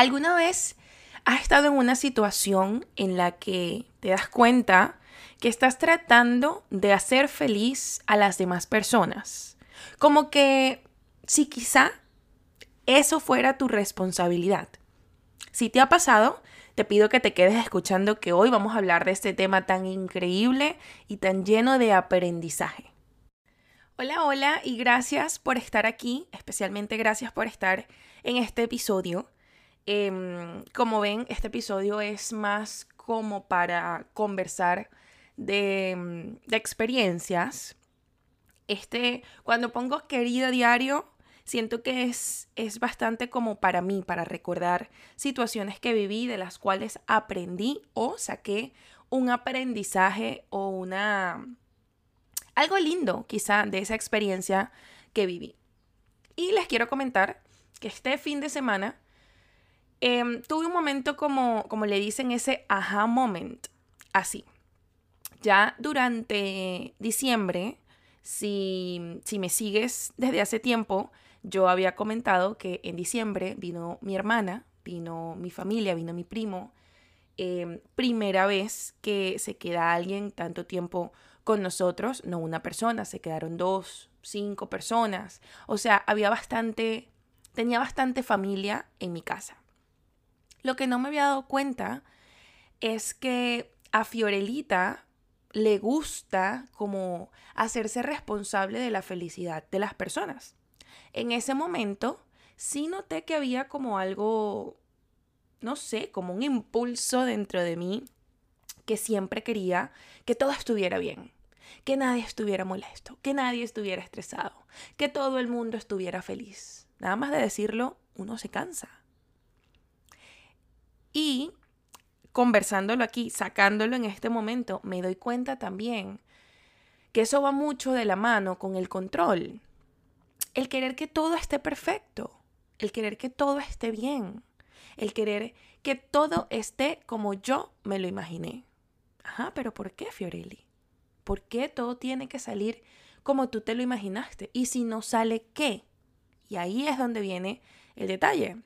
¿Alguna vez has estado en una situación en la que te das cuenta que estás tratando de hacer feliz a las demás personas? Como que si quizá eso fuera tu responsabilidad. Si te ha pasado, te pido que te quedes escuchando, que hoy vamos a hablar de este tema tan increíble y tan lleno de aprendizaje. Hola, hola, y gracias por estar aquí, especialmente gracias por estar en este episodio. Como ven, este episodio es más como para conversar de experiencias. Cuando pongo Querido Diario, siento que es bastante como para mí, para recordar situaciones que viví, de las cuales aprendí o saqué un aprendizaje o algo lindo quizá de esa experiencia que viví. Y les quiero comentar que este fin de semana tuve un momento como le dicen, ese aha moment, así. Ya durante diciembre, si me sigues desde hace tiempo, yo había comentado que en diciembre vino mi hermana, vino mi familia, vino mi primo. Primera vez que se queda alguien tanto tiempo con nosotros, no una persona, se quedaron 2, 5 personas. O sea, tenía bastante familia en mi casa. Lo que no me había dado cuenta es que a Fiorelita le gusta como hacerse responsable de la felicidad de las personas. En ese momento sí noté que había como algo, no sé, como un impulso dentro de mí que siempre quería que todo estuviera bien, que nadie estuviera molesto, que nadie estuviera estresado, que todo el mundo estuviera feliz. Nada más de decirlo, uno se cansa. Y conversándolo aquí, sacándolo en este momento, me doy cuenta también que eso va mucho de la mano con el control. El querer que todo esté perfecto, el querer que todo esté bien, el querer que todo esté como yo me lo imaginé. Ajá, pero ¿por qué, Fiorelli? ¿Por qué todo tiene que salir como tú te lo imaginaste? ¿Y si no sale qué? Y ahí es donde viene el detalle.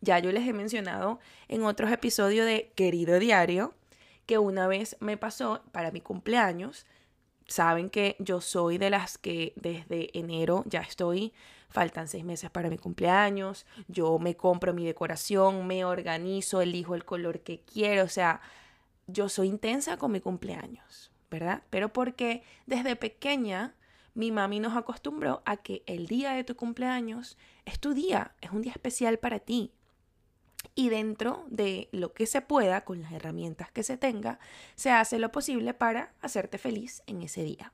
Ya yo les he mencionado en otros episodios de Querido Diario que una vez me pasó para mi cumpleaños. Saben que yo soy de las que desde enero ya faltan 6 meses para mi cumpleaños, yo me compro mi decoración, me organizo, elijo el color que quiero, o sea, yo soy intensa con mi cumpleaños, ¿verdad? Pero porque desde pequeña mi mami nos acostumbró a que el día de tu cumpleaños es tu día, es un día especial para ti. Y dentro de lo que se pueda, con las herramientas que se tenga, se hace lo posible para hacerte feliz en ese día,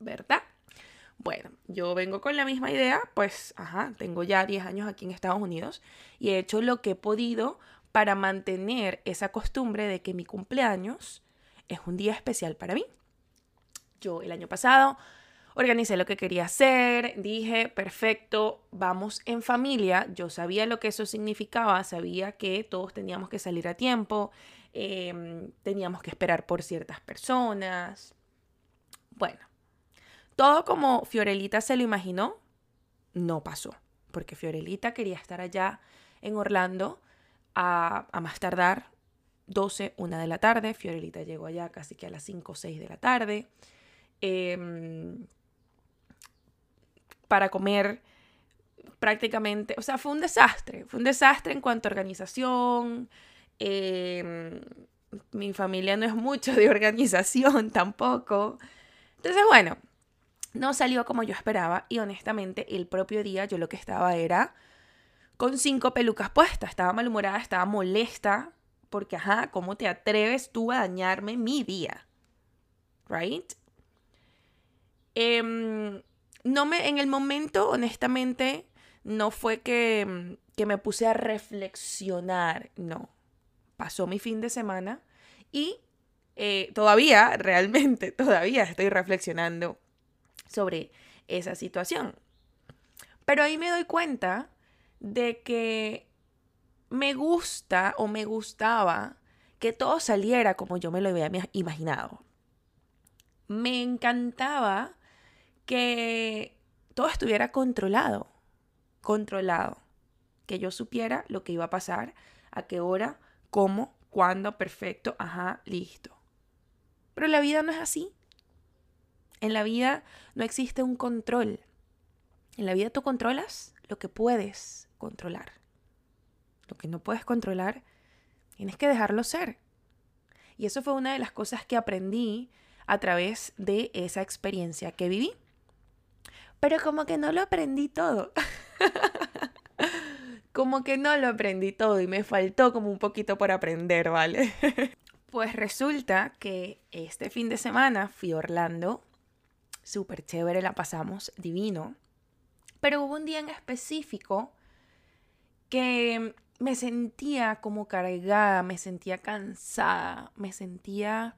¿verdad? Bueno, yo vengo con la misma idea, pues, tengo ya 10 años aquí en Estados Unidos y he hecho lo que he podido para mantener esa costumbre de que mi cumpleaños es un día especial para mí. Yo el año pasado organicé lo que quería hacer, dije, perfecto, vamos en familia. Yo sabía lo que eso significaba, sabía que todos teníamos que salir a tiempo, teníamos que esperar por ciertas personas. Bueno, todo como Fiorelita se lo imaginó, no pasó, porque Fiorelita quería estar allá en Orlando a más tardar 12, 1 de la tarde. Fiorelita llegó allá casi que a las 5 o 6 de la tarde. Para comer prácticamente, o sea, fue un desastre en cuanto a organización. Mi familia no es mucho de organización tampoco, entonces bueno, no salió como yo esperaba y honestamente el propio día yo lo que estaba era con 5 pelucas puestas, estaba malhumorada, estaba molesta porque ¿cómo te atreves tú a dañarme mi día? ¿Right? En el momento, honestamente, no fue que me puse a reflexionar, no. Pasó mi fin de semana y todavía estoy reflexionando sobre esa situación. Pero ahí me doy cuenta de que me gustaba que todo saliera como yo me lo había imaginado. Me encantaba que todo estuviera controlado, que yo supiera lo que iba a pasar, a qué hora, cómo, cuándo, perfecto, ajá, listo. Pero la vida no es así. En la vida no existe un control. En la vida tú controlas lo que puedes controlar. Lo que no puedes controlar, tienes que dejarlo ser. Y eso fue una de las cosas que aprendí a través de esa experiencia que viví. Pero como que no lo aprendí todo. Como que no lo aprendí todo y me faltó como un poquito por aprender, ¿vale? Pues resulta que este fin de semana fui a Orlando. Súper chévere, la pasamos divino. Pero hubo un día en específico que me sentía como cargada, me sentía cansada, me sentía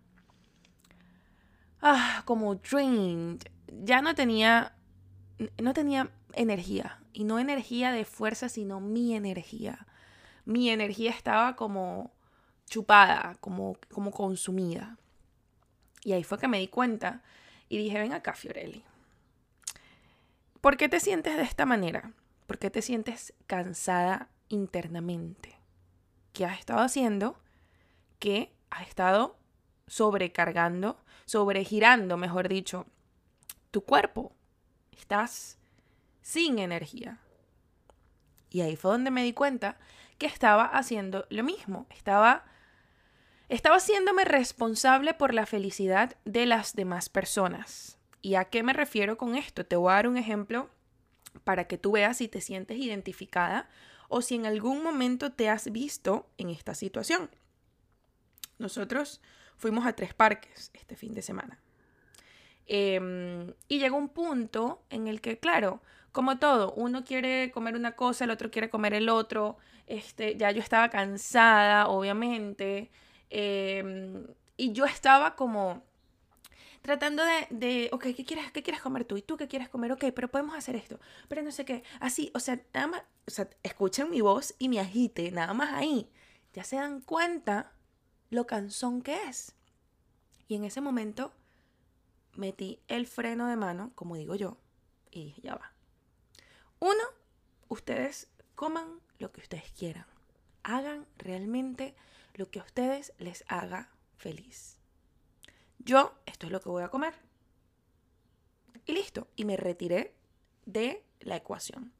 como drained. Ya no tenía energía. Y no energía de fuerza, sino mi energía. Mi energía estaba como chupada, como consumida. Y ahí fue que me di cuenta y dije, ven acá, Fiorelli, ¿por qué te sientes de esta manera? ¿Por qué te sientes cansada internamente? ¿Qué has estado haciendo? ¿Qué has estado sobrecargando, sobregirando, mejor dicho, tu cuerpo? Estás sin energía. Y ahí fue donde me di cuenta que estaba haciendo lo mismo. Estaba haciéndome responsable por la felicidad de las demás personas. ¿Y a qué me refiero con esto? Te voy a dar un ejemplo para que tú veas si te sientes identificada o si en algún momento te has visto en esta situación. Nosotros fuimos a 3 parques este fin de semana. Y llegó un punto en el que, claro, como todo, uno quiere comer una cosa, el otro quiere comer el otro. Ya yo estaba cansada, obviamente. Y yo estaba como tratando de ok, ¿qué quieres comer tú? ¿Y tú qué quieres comer? Ok, pero podemos hacer esto. Pero no sé qué. Así, o sea, nada más, o sea, escuchen mi voz y mi agite, nada más ahí. Ya se dan cuenta lo cansón que es. Y en ese momento metí el freno de mano, como digo yo, y dije, ya va. 1, ustedes coman lo que ustedes quieran. Hagan realmente lo que a ustedes les haga feliz. Yo, esto es lo que voy a comer. Y listo. Y me retiré de la ecuación.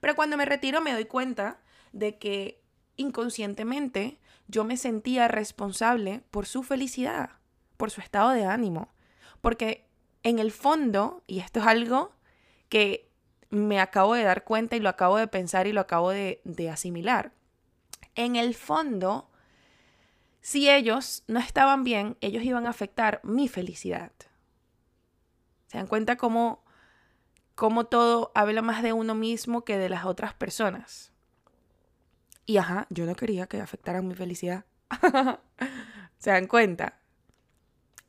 Pero cuando me retiro me doy cuenta de que inconscientemente yo me sentía responsable por su felicidad, por su estado de ánimo. Porque en el fondo, y esto es algo que me acabo de dar cuenta y lo acabo de pensar y lo acabo de asimilar. En el fondo, si ellos no estaban bien, ellos iban a afectar mi felicidad. ¿Se dan cuenta cómo todo habla más de uno mismo que de las otras personas? Y ajá, yo no quería que afectaran mi felicidad. ¿Se dan cuenta?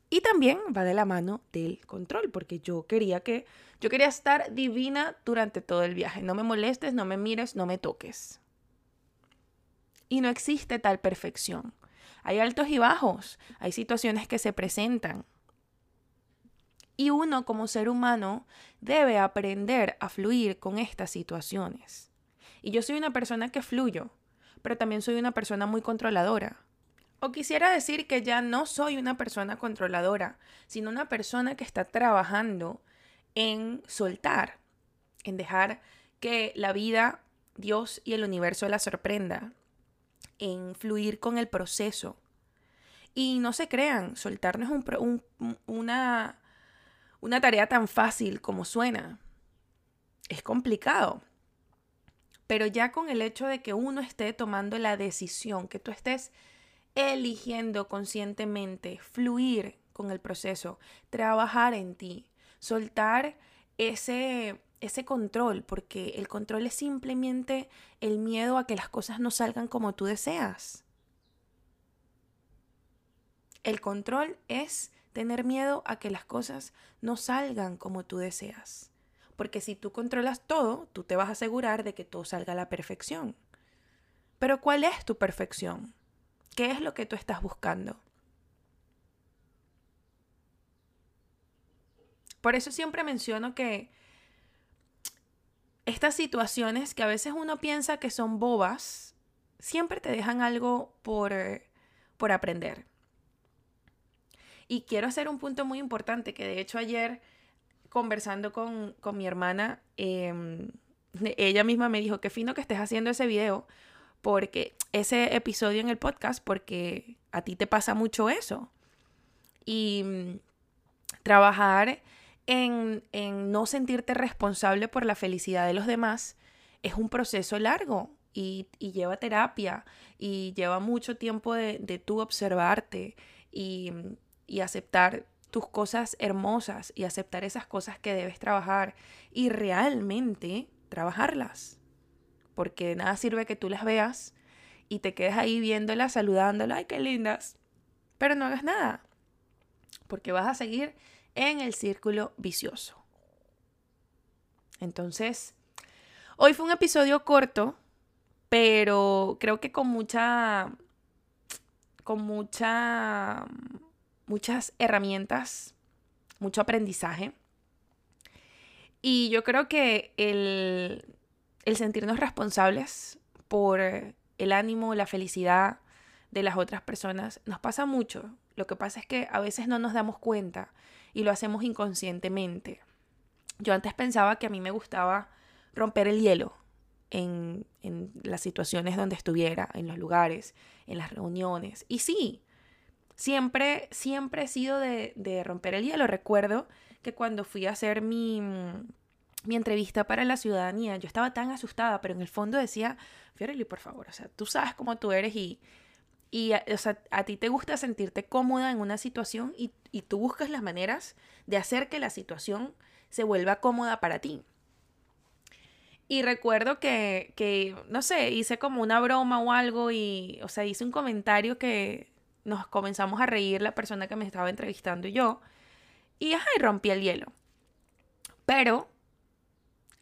Y también va de la mano del control, porque yo quería estar divina durante todo el viaje. No me molestes, no me mires, no me toques. Y no existe tal perfección. Hay altos y bajos, hay situaciones que se presentan. Y uno como ser humano debe aprender a fluir con estas situaciones. Y yo soy una persona que fluyo, pero también soy una persona muy controladora. O quisiera decir que ya no soy una persona controladora, sino una persona que está trabajando en soltar, en dejar que la vida, Dios y el universo la sorprenda, en fluir con el proceso. Y no se crean, soltar no es una tarea tan fácil como suena. Es complicado. Pero ya con el hecho de que uno esté tomando la decisión, que tú estés eligiendo conscientemente fluir con el proceso, trabajar en ti, soltar ese control, porque el control es simplemente el miedo a que las cosas no salgan como tú deseas. El control es tener miedo a que las cosas no salgan como tú deseas, porque si tú controlas todo, tú te vas a asegurar de que todo salga a la perfección. Pero ¿cuál es tu perfección? ¿Qué es lo que tú estás buscando? Por eso siempre menciono que estas situaciones que a veces uno piensa que son bobas, siempre te dejan algo por aprender. Y quiero hacer un punto muy importante que de hecho ayer conversando con mi hermana, ella misma me dijo, qué fino que estés haciendo ese video, porque ese episodio en el podcast, porque a ti te pasa mucho eso. Y trabajar en no sentirte responsable por la felicidad de los demás es un proceso largo y lleva terapia y lleva mucho tiempo de tú observarte y aceptar tus cosas hermosas y aceptar esas cosas que debes trabajar y realmente trabajarlas, porque nada sirve que tú las veas y te quedes ahí viéndolas, saludándolas, ¡ay, qué lindas!, pero no hagas nada, porque vas a seguir en el círculo vicioso. Entonces, hoy fue un episodio corto, pero creo que muchas herramientas, mucho aprendizaje. Y yo creo que el sentirnos responsables por el ánimo, la felicidad de las otras personas, nos pasa mucho. Lo que pasa es que a veces no nos damos cuenta y lo hacemos inconscientemente. Yo antes pensaba que a mí me gustaba romper el hielo en las situaciones donde estuviera, en los lugares, en las reuniones. Y sí, siempre he sido de romper el hielo. Recuerdo que cuando fui a hacer mi entrevista para la ciudadanía, yo estaba tan asustada, pero en el fondo decía, Fiorelli, por favor, o sea, tú sabes cómo tú eres y o sea, a ti te gusta sentirte cómoda en una situación y tú buscas las maneras de hacer que la situación se vuelva cómoda para ti. Y recuerdo que no sé, hice como una broma o algo y, o sea, hice un comentario que nos comenzamos a reír la persona que me estaba entrevistando y yo. Y ajá, y rompí el hielo. Pero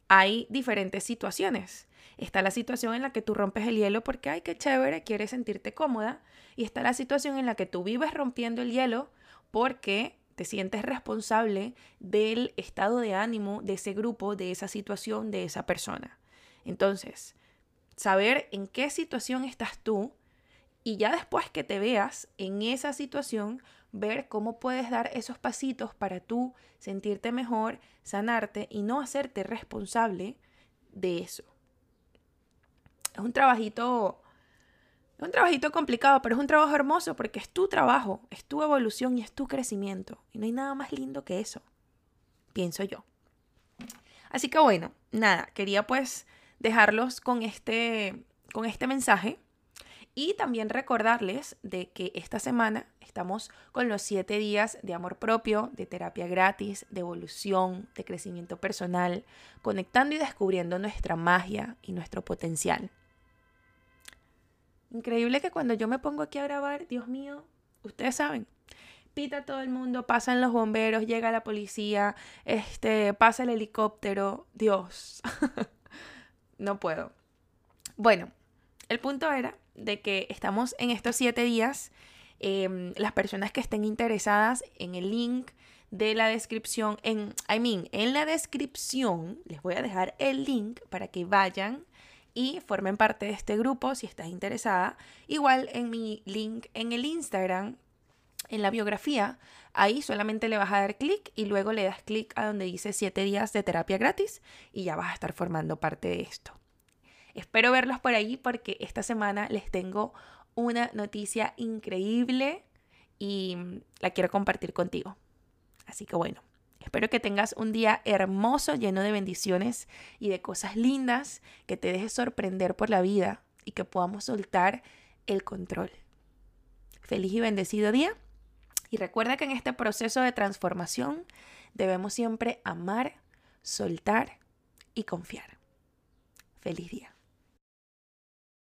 hay diferentes situaciones. Está la situación en la que tú rompes el hielo porque, ay, qué chévere, quieres sentirte cómoda. Y está la situación en la que tú vives rompiendo el hielo porque te sientes responsable del estado de ánimo de ese grupo, de esa situación, de esa persona. Entonces, saber en qué situación estás tú y ya después que te veas en esa situación, ver cómo puedes dar esos pasitos para tú sentirte mejor, sanarte y no hacerte responsable de eso. Es un trabajito complicado, pero es un trabajo hermoso porque es tu trabajo, es tu evolución y es tu crecimiento. Y no hay nada más lindo que eso, pienso yo. Así que bueno, nada, quería pues dejarlos con este mensaje y también recordarles de que esta semana estamos con los 7 días de amor propio, de terapia gratis, de evolución, de crecimiento personal, conectando y descubriendo nuestra magia y nuestro potencial. Increíble que cuando yo me pongo aquí a grabar, Dios mío, ustedes saben, pita todo el mundo, pasan los bomberos, llega la policía, pasa el helicóptero, Dios, no puedo. Bueno, el punto era de que estamos en estos 7 días, las personas que estén interesadas en el link de la descripción, en la descripción les voy a dejar el link para que vayan y formen parte de este grupo si estás interesada. Igual en mi link en el Instagram, en la biografía, ahí solamente le vas a dar clic y luego le das clic a donde dice 7 días de terapia gratis y ya vas a estar formando parte de esto. Espero verlos por ahí porque esta semana les tengo una noticia increíble y la quiero compartir contigo. Así que bueno. Espero que tengas un día hermoso, lleno de bendiciones y de cosas lindas, que te dejes sorprender por la vida y que podamos soltar el control. Feliz y bendecido día. Y recuerda que en este proceso de transformación debemos siempre amar, soltar y confiar. Feliz día.